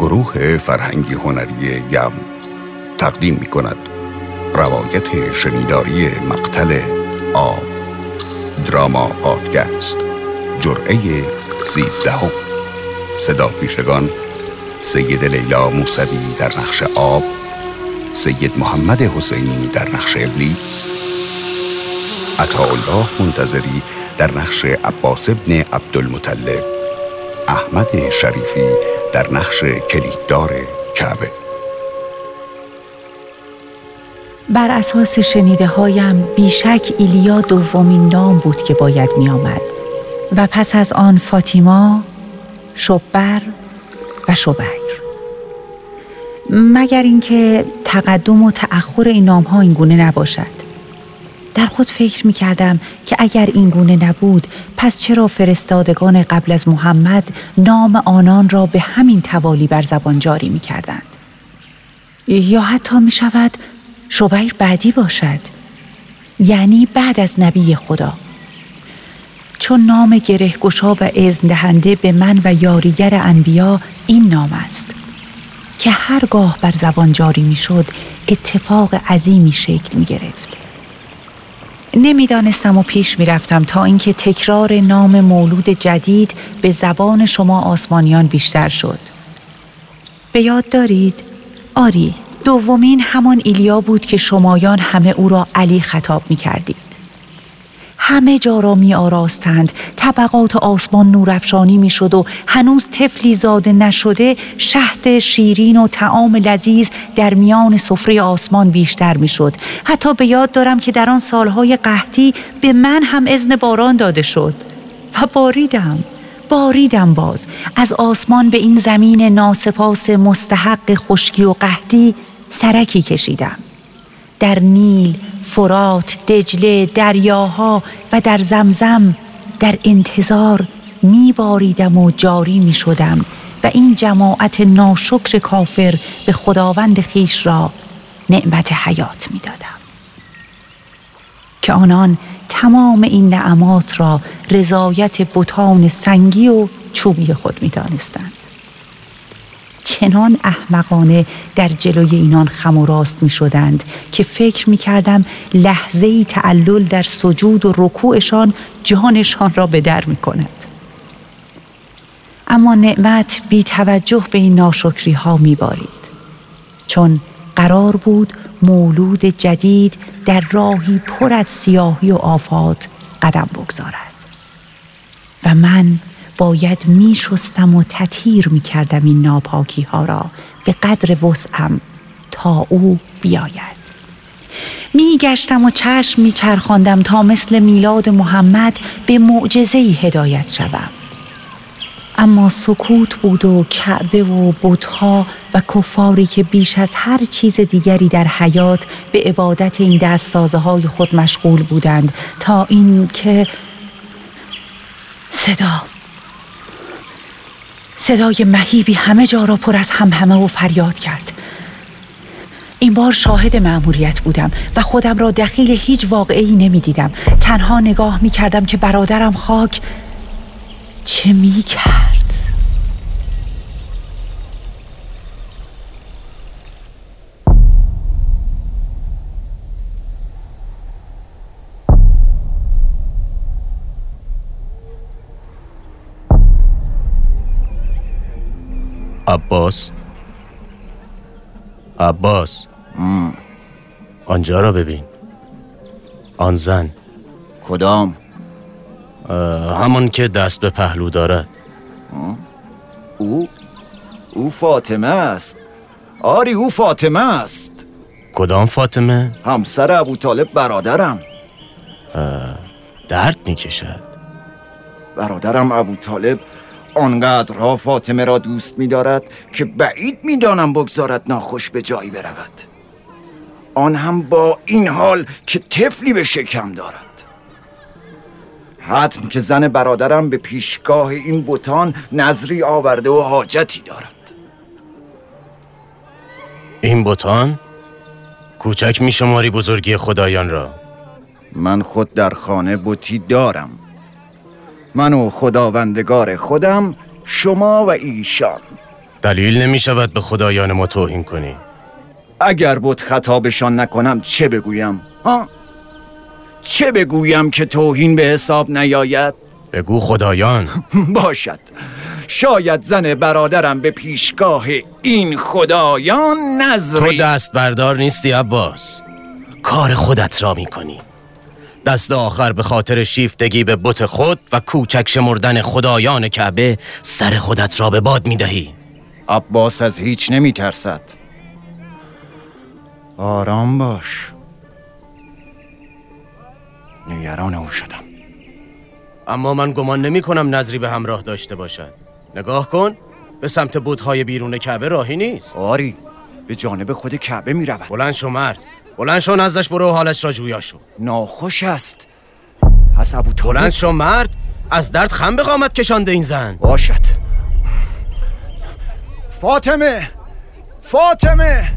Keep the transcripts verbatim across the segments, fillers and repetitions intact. گروه فرهنگی هنری یم تقدیم می کند روایت شنیداری مقتل آب، دراما پادکست، جرعه سیزدهم. صدا پیشگان سید لیلا موسوی در نقش آب، سید محمد حسینی در نقش ابلیس، عطا الله منتظری در نقش عباس ابن عبدالمطلب، احمد شریفی در نقش کلیددار کعبه. بر اساس شنیده هایم بیشک ایلیا دومین نام بود که باید می آمد و پس از آن فاطیما، شبر و شبر، مگر اینکه تقدم و تأخر این نام ها این گونه نباشد. در خود فکر می کردم که اگر این گونه نبود پس چرا فرستادگان قبل از محمد نام آنان را به همین توالی بر زبان جاری می کردند؟ یا حتی می شود شبیر بعدی باشد، یعنی بعد از نبی خدا، چون نام گرهگشا و اذن دهنده به من و یاریگر انبیا این نام است که هرگاه بر زبان جاری می شد اتفاق عظیمی شکل می گرفت. نمیدانستم و پیش می رفتم تا اینکه تکرار نام مولود جدید به زبان شما آسمانیان بیشتر شد. به یاد دارید؟ آری، دومین همان ایلیا بود که شمایان همه او را علی خطاب می کردید. همه جا را می آراستند، طبقات آسمان نورافشانی می شد و هنوز طفلی زاده نشده شهد شیرین و طعام لذیذ در میان سفره آسمان بیشتر می شد. حتی به یاد دارم که در آن سالهای قحطی به من هم اذن باران داده شد و باریدم. باریدم باز از آسمان به این زمین ناسپاس مستحق خشکی و قحطی سرکی کشیدم. در نیل، فرات، دجله، دریاها و در زمزم در انتظار می باریدم و جاری می شدم و این جماعت ناشکر کافر به خداوند خیش را نعمت حیات می دادم که آنان تمام این نعمات را رضایت بتان سنگی و چوبی خود می دانستند. چنان احمقانه در جلوی اینان خم و راست می شدند که فکر می کردم لحظه‌ای تعلل در سجود و رکوعشان جانشان را به در می کند. اما نعمت بی توجه به این ناشکری ها می بارید، چون قرار بود مولود جدید در راهی پر از سیاهی و آفات قدم بگذارد و من باید می شستم و تطهیر می کردم این ناپاکی ها را به قدر وسعم تا او بیاید. می گشتم و چشم می چرخاندم تا مثل میلاد محمد به معجزه‌ای هدایت شوم. اما سکوت بود و کعبه و بتها و کفاری که بیش از هر چیز دیگری در حیات به عبادت این دستسازه های خود مشغول بودند تا این که صدا صدای مهیبی همه جا را پر از همهمه و فریاد کرد. این بار شاهد مأموریت بودم و خودم را دخیل هیچ واقعه‌ای نمی دیدم. تنها نگاه می کردم که برادرم خاک چه می کرد؟ عباس، عباس، مم. آنجا را ببین، آن زن. کدام؟ همان که دست به پهلو دارد. او او فاطمه است. آری، او فاطمه است. کدام فاطمه؟ همسر ابو طالب، برادرم. درد میکشد. برادرم ابو طالب آنقدر ها فاطمه را دوست می‌دارد که بعید می‌دانم بگذارد ناخوش به جایی برود، آن هم با این حال که طفلی به شکم دارد. حتم که زن برادرم به پیشگاه این بتان نظری آورده و حاجتی دارد. این بتان کوچک می شماری بزرگی خدایان را. من خود در خانه بتی دارم، من و خداوندگار خودم، شما و ایشان. دلیل نمی شود به خدایان ما توهین کنی. اگر بود خطابشان نکنم چه بگویم؟ ها؟ چه بگویم که توهین به حساب نیاید؟ بگو خدایان. باشد. شاید زن برادرم به پیشگاه این خدایان نظری. تو دست بردار نیستی عباس، کار خودت را می کنی. دست آخر به خاطر شیفتگی به بت خود و کوچک شمردن خدایان کعبه سر خودت را به باد می دهی. عباس از هیچ نمی ترسد. آرام باش. نگران او شدم، اما من گمان نمی کنم نظری به همراه داشته باشد. نگاه کن، به سمت بت‌های بیرون کعبه راهی نیست. آری، به جانب خود کعبه می رود. بلند شو مرد، بلند شو نزدش برو و حالش را جویا شو. ناخوش است. بلند شو مرد، از درد خم به قامت کشانده این زن. باشد. فاطمه، فاطمه،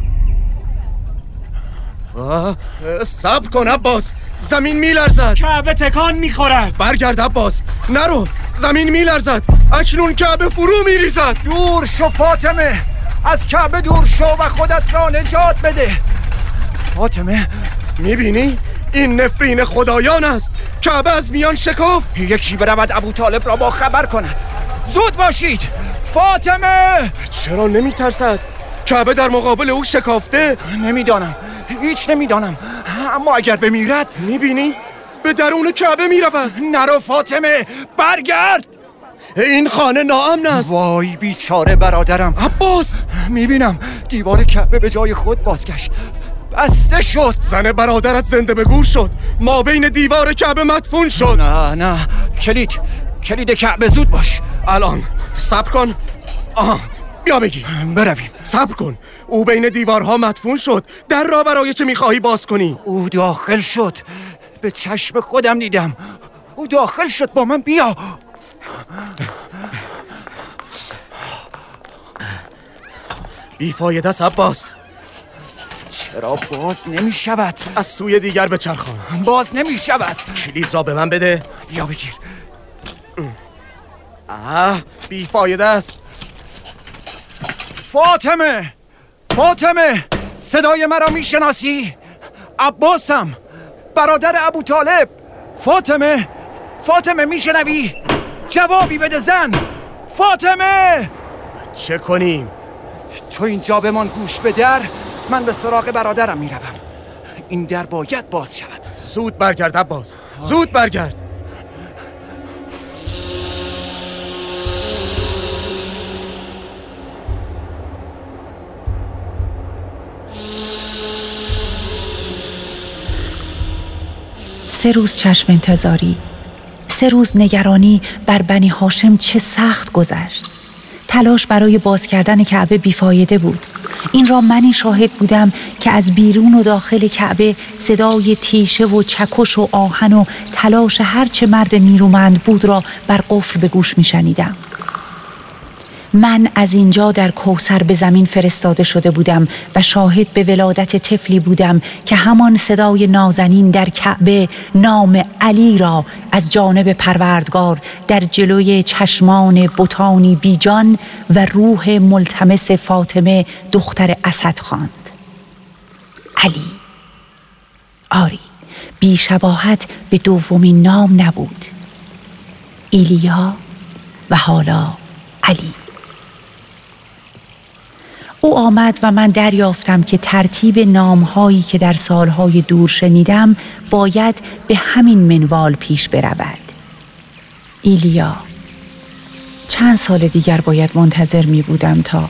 صبر کن عباس، زمین میلرزد. کعبه تکان میخورد. برگرد عباس، نرو، زمین میلرزد. اکنون کعبه فرو میریزد. دور شو فاطمه، از کعبه دور شو و خودت را نجات بده. فاطمه میبینی؟ این نفرین خدایان است. کعبه از میان شکاف. یکی برود ابو طالب را با خبر کند. زود باشید. فاطمه چرا نمیترسد؟ کعبه در مقابل او شکافته. نمیدانم، هیچ نمیدانم، اما اگر بمیرد. میبینی؟ به درون کعبه میرود. نرو فاطمه، برگرد، این خانه ناامن است. وای بیچاره برادرم. عباس میبینم دیوار کعبه به جای خود بازگشت، بسته شد. زن برادرت زنده به گور شد، ما بین دیوار کعبه مدفون شد. نه نه، کلید کلید کعبه. زود باش. الان صبر کن. آها بیا بگی برویم. صبر کن، او بین دیوارها مدفون شد. در را برای چه میخواهی باز کنی؟ او داخل شد، به چشم خودم دیدم. او داخل شد، با من بیا. بیفایده است عباس. چرا باز نمی شود؟ از سوی دیگر به چرخان. باز نمی شود. کلید را به من بده. بیا بگیر. آه بیفایده است. فاطمه، فاطمه، صدای مرا میشناسی؟ عباسم، برادر ابو طالب. فاطمه، فاطمه میشنوی؟ جوابی بده زن. فاطمه چه کنیم؟ تو اینجا بمان، گوش به در، من به سراغ برادرم میروم. این در باید باز شود. زود برگرد عباس، زود برگرد. سه روز چشم انتظاری، سه روز نگرانی بر بنی هاشم چه سخت گذشت. تلاش برای باز کردن کعبه بیفایده بود. این را منی شاهد بودم که از بیرون و داخل کعبه صدای تیشه و چکش و آهن و تلاش هرچه مرد نیرومند بود را بر قفل به گوش می شنیدم. من از اینجا در کوثر به زمین فرستاده شده بودم و شاهد به ولادت طفلی بودم که همان صدای نازنین در کعبه نام علی را از جانب پروردگار در جلوی چشمان بتانی بیجان و روح ملتمس فاطمه دختر اسد خواند. علی. آری، بی‌شباهت به دومین نام نبود. ایلیا و حالا علی. او آمد و من دریافتم که ترتیب نام‌هایی که در سالهای دور شنیدم باید به همین منوال پیش برود. ایلیا. چند سال دیگر باید منتظر می بودم تا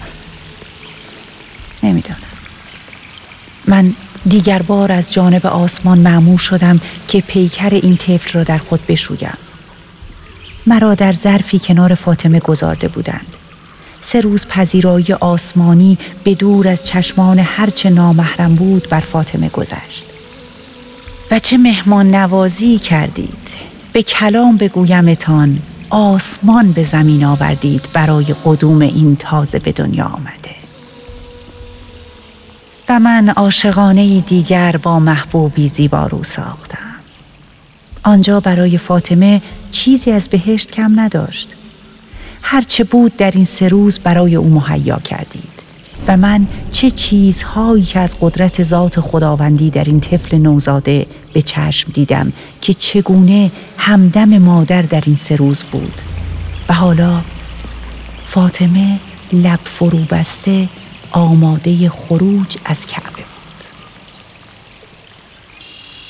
نمیدانم. من دیگر بار از جانب آسمان مأمور شدم که پیکر این طفل را در خود بشویم. مرا در ظرفی کنار فاطمه گذارده بودند. سه روز پذیرایی آسمانی به دور از چشمان هرچه نامحرم بود بر فاطمه گذشت. و چه مهمان نوازی کردید. به کلام بگویمتان آسمان به زمین آوردید برای قدوم این تازه به دنیا آمده. و من عاشقانه دیگر با محبوبی زیبا رو ساختم. آنجا برای فاطمه چیزی از بهشت کم نداشت. هرچه بود در این سه روز برای او مهیا کردید و من چه چیزهایی که از قدرت ذات خداوندی در این طفل نوزاده به چشم دیدم که چگونه همدم مادر در این سه روز بود. و حالا فاطمه لب فرو بسته آماده خروج از کعبه بود.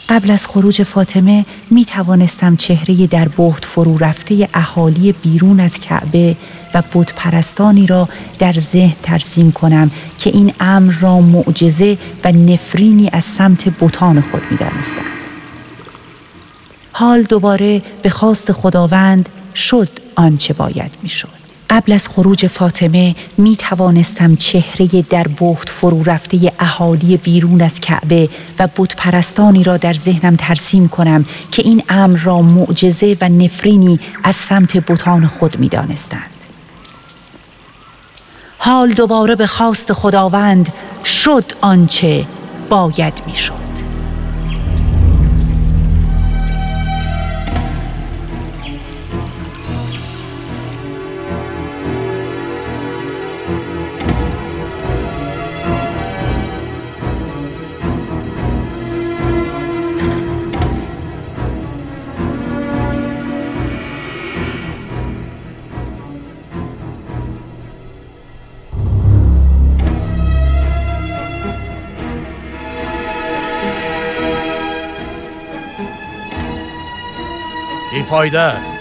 قبل از خروج فاطمه می توانستم چهره در بهت فرو رفته اهالی بیرون از کعبه و بت پرستانی را در ذهن ترسیم کنم که این امر را معجزه و نفرینی از سمت بتان خود می دانستند. حال دوباره به خواست خداوند شد آنچه باید می شد. قبل از خروج فاطمه می توانستم چهره در بهت فرو رفته اهالی بیرون از کعبه و بت پرستانی را در ذهنم ترسیم کنم که این امر را معجزه و نفرینی از سمت بتان خود می دانستند. حال دوباره به خواست خداوند شد آنچه باید می شد. فایده است.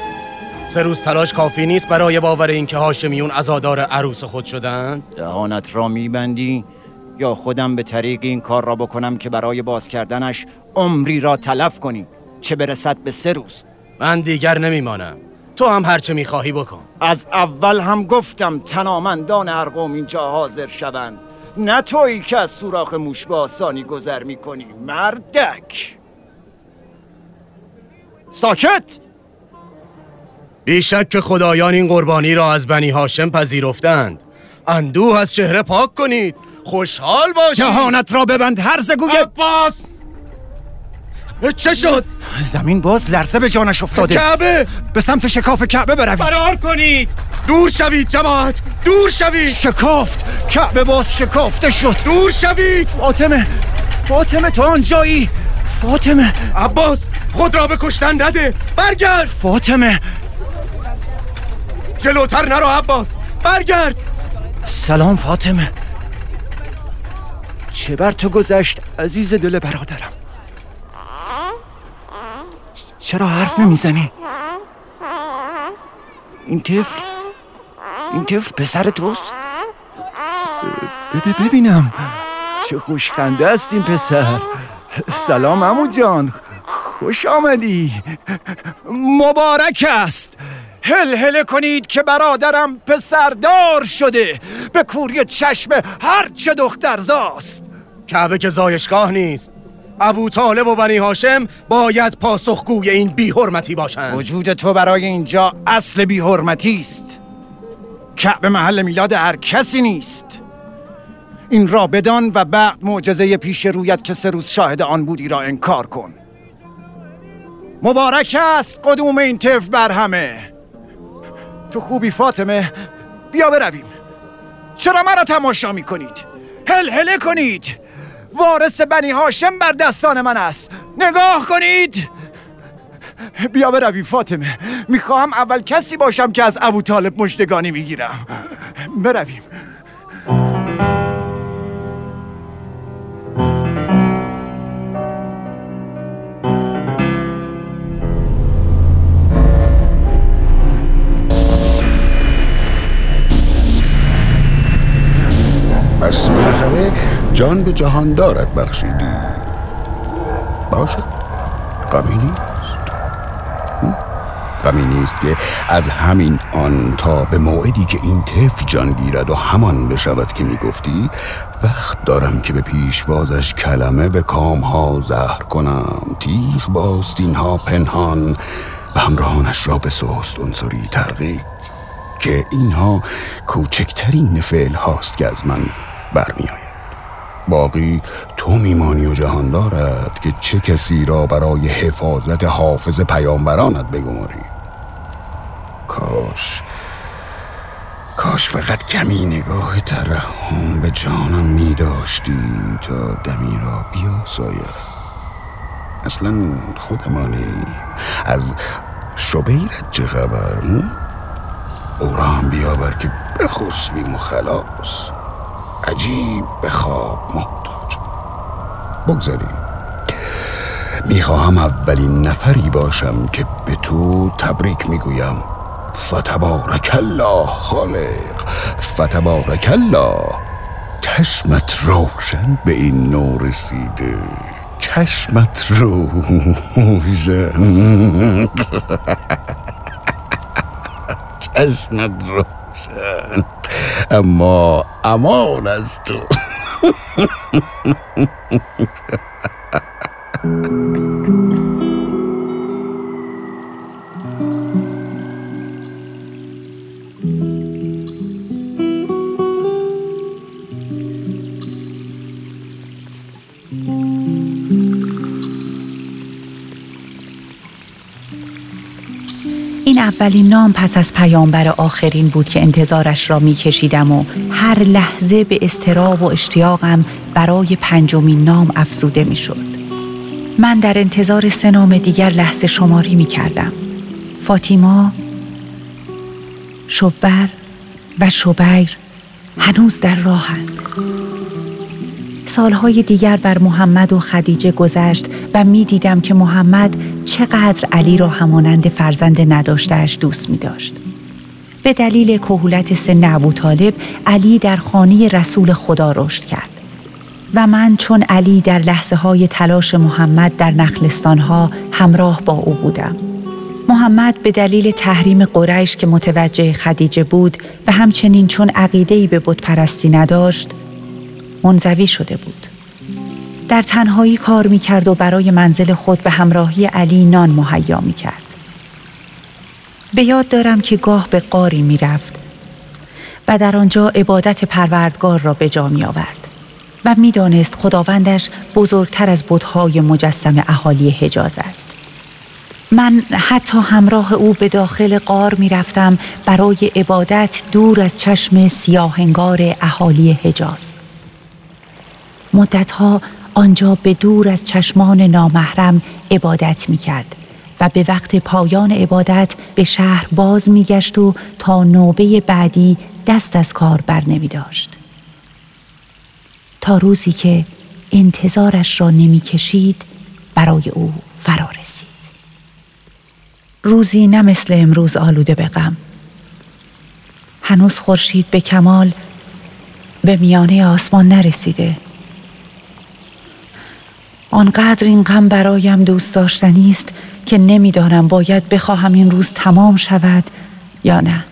سه روز تلاش کافی نیست برای باور اینکه هاشمیون عزادار عروس خود شدند؟ دهانت را میبندی یا خودم به طریق این کار را بکنم که برای باز کردنش عمری را تلف کنی، چه برسد به سه روز. من دیگر نمیمانم، تو هم هرچه میخواهی بکن. از اول هم گفتم تنامندان هر قوم اینجا حاضر شوند، نه تویی که از سوراخ موش به آسانی گذر میکنی مردک. ساکت. بیشک که خدایان این قربانی را از بنی هاشم پذیرفتند. اندوه از چهره پاک کنید، خوشحال باشید. جهانت را ببند، هرزه گوی عباس. چه شد؟ زمین باز لرزه به جانش افتاده. کعبه، به سمت شکاف کعبه بروید. فرار کنید، دور شوید جماعت، دور شوید. شکافت، کعبه باز شکافته شد. دور شوید. فاطمه، فاطمه تو آنجایی؟ فاطمه، عباس خود را به کشتن نده، برگرد. فاطمه، جلوتر نرو عباس، برگرد. سلام فاطمه، چه بر تو گذشت عزیز دل برادرم؟ چرا حرف نمیزنی؟ این طفل، این طفل پسر توست؟ بده ببینم، چه خوشخنده است این پسر. سلام عمو جان، خوش آمدی، مبارک است. هل هل کنید که برادرم پسردار شده، به کوری چشم هر چه دختر زاست. کعبه که زایشگاه نیست، ابو طالب و بنی هاشم باید پاسخگوی این بی‌حرمتی باشند. وجود تو برای اینجا اصل بی‌حرمتی است. کعبه محل میلاد هر کسی نیست. این را بدان و بعد معجزه پیش رویت که سه روز شاهد آن بودی را انکار کن. مبارک است قدوم این طفل بر همه. تو خوبی فاطمه؟ بیا برویم. چرا مرا تماشا می کنید؟ هل هله کنید، وارث بنی هاشم بر دستان من است، نگاه کنید. بیا برویم فاطمه، می خواهم اول کسی باشم که از ابو طالب مژدگانی می گیرم. برویم. پس بالاخره جان به جهان دارد بخشیدی. باشد، غمی نیست. غمی نیست که از همین آن تا به موعدی که این طفل جان گیرد و همان بشود که میگفتی، وقت دارم که به پیشوازش کلمه به کامها زهر کنم، تیغ با آستینها پنهان، و همراهانش را به سست عنصری ترغیب، که اینها کوچکترین فعل هاست که از من برمی آید. باقی تو میمانی و جهان دارد که چه کسی را برای حفاظت حافظ پیامبرانت بگماری. کاش کاش فقط کمی نگاه ترحم به جانم می داشتی تا دمی را بیاساید. اصلا خودمانی از شبیرت چه خبر؟ او را هم بیاور که بخسبیم و خلاص. عجیب به خواب محتاج. بگذاریم. میخواهم اولین نفری باشم که به تو تبریک میگویم. فتبارک الله خالق، فتبارک الله. چشمت روشن به این نور رسیده، چشمت روشن، چشمت روشن، اما امان از تو. اولین نام پس از پیامبر آخرین بود که انتظارش را می کشیدم و هر لحظه به اضطراب و اشتیاقم برای پنجمین نام افزوده می شد. من در انتظار سه نام دیگر لحظه شماری می کردم. فاطیما، شبر و شبیر هنوز در راهند. سالهای دیگر بر محمد و خدیجه گذشت و می دیدم که محمد چقدر علی را همانند فرزند نداشته‌اش دوست می داشت. به دلیل کهولت سن ابوطالب، علی در خانه رسول خدا رشد کرد و من چون علی در لحظه های تلاش محمد در نخلستانها همراه با او بودم. محمد به دلیل تحریم قریش که متوجه خدیجه بود و همچنین چون عقیده‌ای به بت پرستی نداشت، منزوی شده بود. در تنهایی کار می‌کرد و برای منزل خود به همراهی علی نان مهیا می‌کرد. به یاد دارم که گاه به غاری می‌رفت و در آنجا عبادت پروردگار را به جا می‌آورد و می‌دانست خداوندش بزرگتر از بت‌های مجسم اهالی حجاز است. من حتی همراه او به داخل غار می‌رفتم برای عبادت دور از چشم سیاهنگار اهالی حجاز. مدتها آنجا به دور از چشمان نامحرم عبادت می کرد و به وقت پایان عبادت به شهر باز می گشت و تا نوبه بعدی دست از کار بر نمی داشت. تا روزی که انتظارش را نمی کشید برای او فرا رسید. روزی نه مثل امروز آلوده به غم. هنوز خورشید به کمال به میانه آسمان نرسیده. آنقدر این غم برایم دوست داشتنی است که نمیدانم باید بخواهم این روز تمام شود یا نه.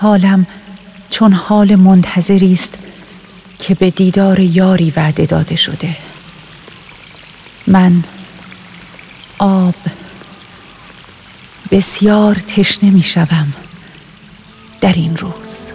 حالم چون حال منتظری است که به دیدار یاری وعده داده شده. من آب بسیار تشنه می شوم در این روز.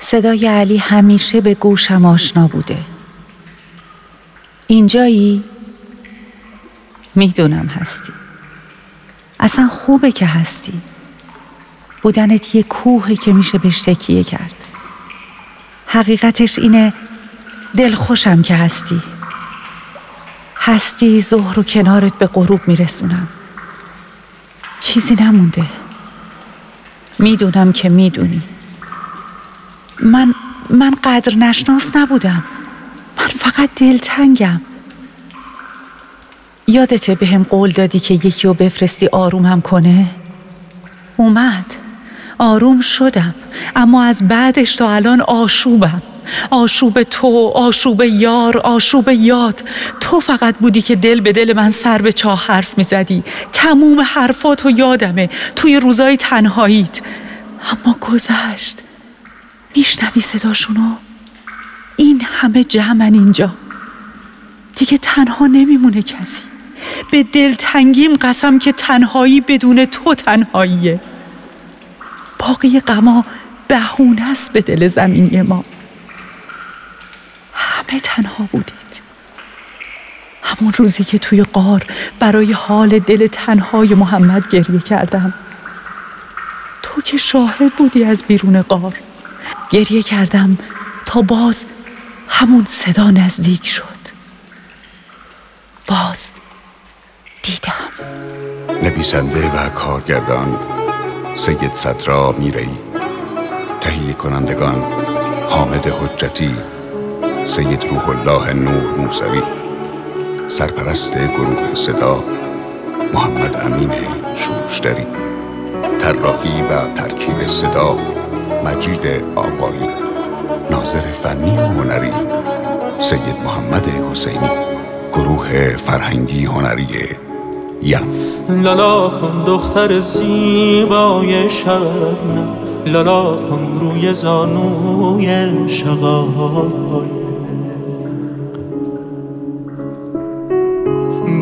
صدای علی همیشه به گوشم آشنا بوده. اینجایی؟ میدونم هستی. اصلا خوبه که هستی. بودنت یه کوهه که میشه بهش تکیه کرد. حقیقتش اینه، دلخوشم که هستی. هستی ظهر و کنارت به غروب میرسونم. چیزی نمونده. میدونم که میدونی. من من قدر نشناس نبودم. من فقط دلتنگم. یادته به هم قول دادی که یکی رو بفرستی آرومم کنه؟ اومد. آروم شدم، اما از بعدش تا الان آشوبم. آشوب تو، آشوب یار، آشوب یاد. تو فقط بودی که دل به دل من سر به چاه حرف میزدی. تموم حرفاتو یادمه توی روزای تنهاییت. اما گذشت. میشنوی صداشونو؟ این همه جمعن اینجا، دیگه تنها نمیمونه کسی. به دلتنگیم قسم که تنهایی بدون تو تنهاییه. باقی غما بهونه است به دل زمینی ما. همه تنها بودید، همون روزی که توی غار برای حال دل تنهای محمد گریه کردم. تو که شاهد بودی از بیرون غار. گریه کردم تا باز همون صدا نزدیک شد. باز دیدم. نویسنده و کارگردان سید صدرا میری ری. تهیه کنندگان حامد حجتی، سید روح الله نور موسوی. سرپرست گروه صدا محمد امین شوشدری. طراحی و ترکیب صدا مجید آقای. ناظر فنی و هنری سید محمد حسینی. گروه فرهنگی هنری یم. لالا کن دختر زیبای شبنم، لالا کن روی زانوی شقایق،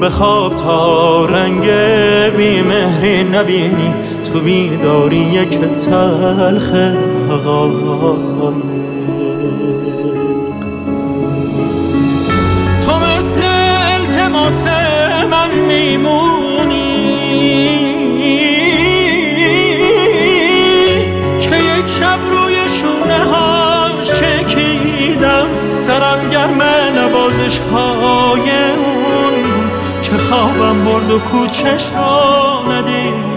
بخواب تا رنگ بیمهری نبینی تو بیداری یک تلخ غالق. تو مثل التماس من میمونی که یک شب روی شونه هاش چکیدم، سرم گرم نوازش های اون که خوابم برد و کوچش را ندیدم.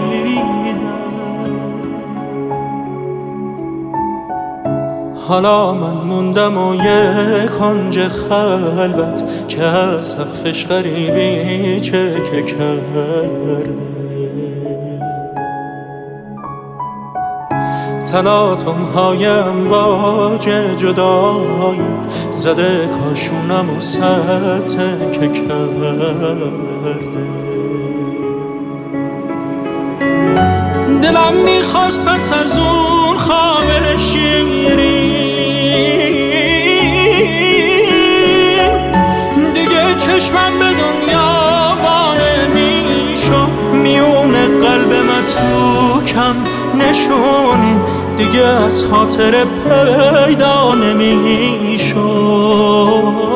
حالا من موندم و یک کنج خلوت که از سقفش غریبی چکه کرده، تلاطم هایم باج جدایی زده کاشونم و سطح که کرده. دلم میخواست پس از اون خواب شیرین دیگه چشمم به دنیا وانه میشم، میون قلب من تو کم نشونی دیگه از خاطر پیدا نمیشد.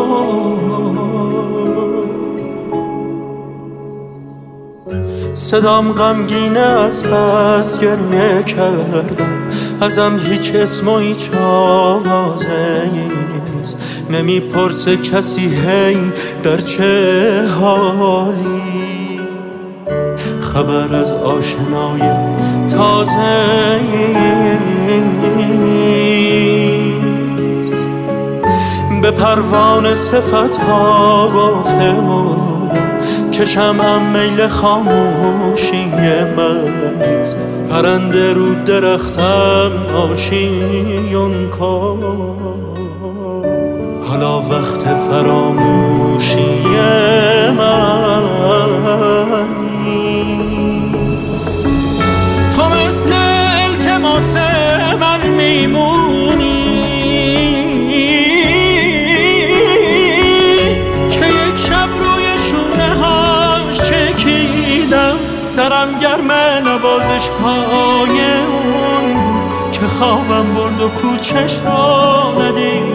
صدام غمگینه از بس گریه کردم، ازم هیچ اسم و هیچ آوازه نیست، نمیپرسه کسی هی در چه حالی، خبر از آشنای تازه نیست. به پروانه صفت ها گفته بودم کشم ام میل خاموشی من نیست، پرنده رو درختم آشیون کن، حالا وقت فراموشی من. تو مثل التماس من میمونی که یک شب روی شونه هاش چکیدم، سرم گرم نوازش های اون بود که خوابم برد و کوچش را ندید.